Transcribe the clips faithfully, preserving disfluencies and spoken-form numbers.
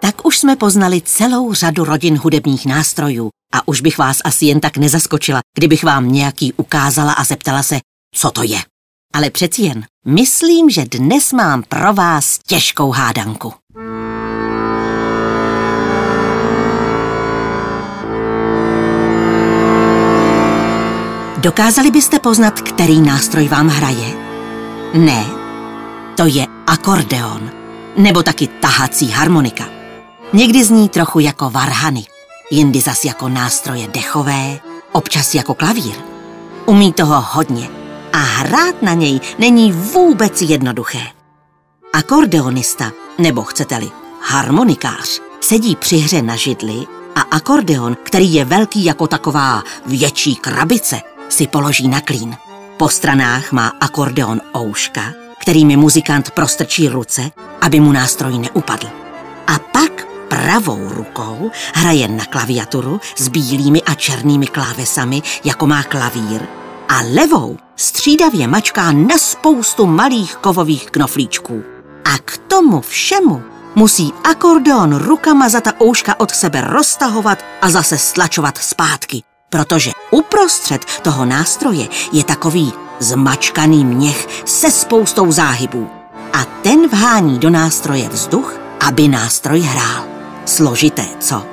Tak už jsme poznali celou řadu rodin hudebních nástrojů a už bych vás asi jen tak nezaskočila, kdybych vám nějaký ukázala a zeptala se, co to je. Ale přeci jen, myslím, že dnes mám pro vás těžkou hádanku. Dokázali byste poznat, který nástroj vám hraje? Ne, to je akordeon, nebo taky tahací harmonika. Někdy zní trochu jako varhany, jindy zas jako nástroje dechové, občas jako klavír. Umí toho hodně a hrát na něj není vůbec jednoduché. Akordeonista, nebo chcete-li harmonikář, sedí při hře na židli a akordeon, který je velký jako taková větší krabice, si položí na klín. Po stranách má akordeon ouška, kterými muzikant prostrčí ruce, aby mu nástroj neupadl. A pak pravou rukou hraje na klaviaturu s bílými a černými klávesami, jako má klavír, a levou střídavě mačká na spoustu malých kovových knoflíčků. A k tomu všemu musí akordeon rukama za ta ouška od sebe roztahovat a zase stlačovat zpátky, protože uprostřed toho nástroje je takový zmačkaný měch se spoustou záhybů. A ten vhání do nástroje vzduch, aby nástroj hrál. Složité, co?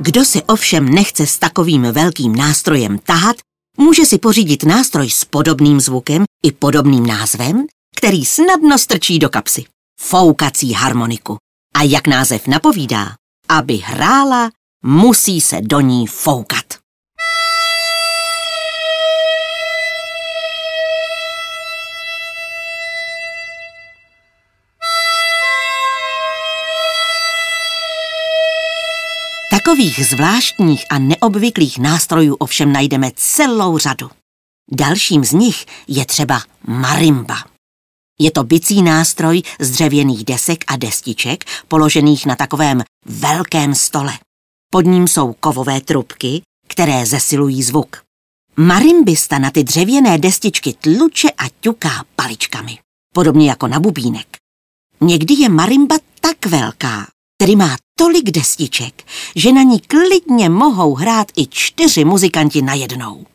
Kdo si ovšem nechce s takovým velkým nástrojem tahat, může si pořídit nástroj s podobným zvukem i podobným názvem, který snadno strčí do kapsy. Foukací harmoniku. A jak název napovídá, aby hrála, musí se do ní foukat. Takových zvláštních a neobvyklých nástrojů ovšem najdeme celou řadu. Dalším z nich je třeba marimba. Je to bicí nástroj z dřevěných desek a destiček, položených na takovém velkém stole. Pod ním jsou kovové trubky, které zesilují zvuk. Marimbista na ty dřevěné destičky tluče a ťuká paličkami, podobně jako na bubínek. Někdy je marimba tak velká, který má tolik destiček, že na ní klidně mohou hrát i čtyři muzikanti najednou.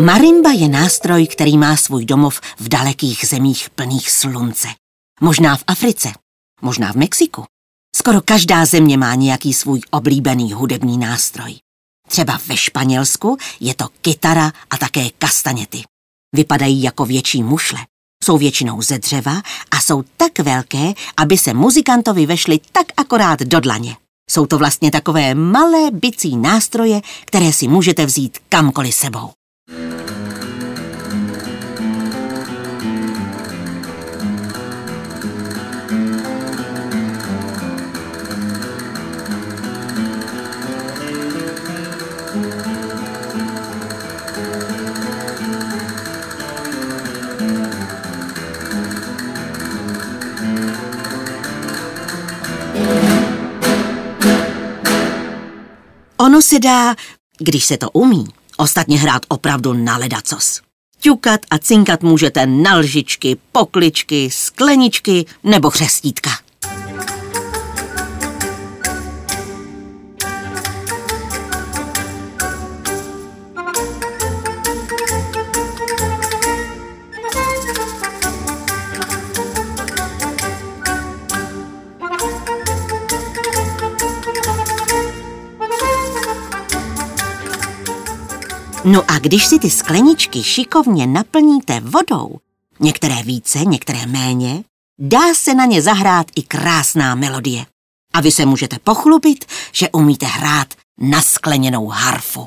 Marimba je nástroj, který má svůj domov v dalekých zemích plných slunce. Možná v Africe, možná v Mexiku. Skoro každá země má nějaký svůj oblíbený hudební nástroj. Třeba ve Španělsku je to kytara a také kastaněty. Vypadají jako větší mušle. Jsou většinou ze dřeva a jsou tak velké, aby se muzikantovi vešly tak akorát do dlaně. Jsou to vlastně takové malé bicí nástroje, které si můžete vzít kamkoliv sebou. Ono se dá, když se to umí, ostatně hrát opravdu na ledacos. Ťukat a cinkat můžete na lžičky, pokličky, skleničky nebo chřestítka. No a když si ty skleničky šikovně naplníte vodou, některé více, některé méně, dá se na ně zahrát i krásná melodie. A a vy se můžete pochlubit, že umíte hrát na skleněnou harfu.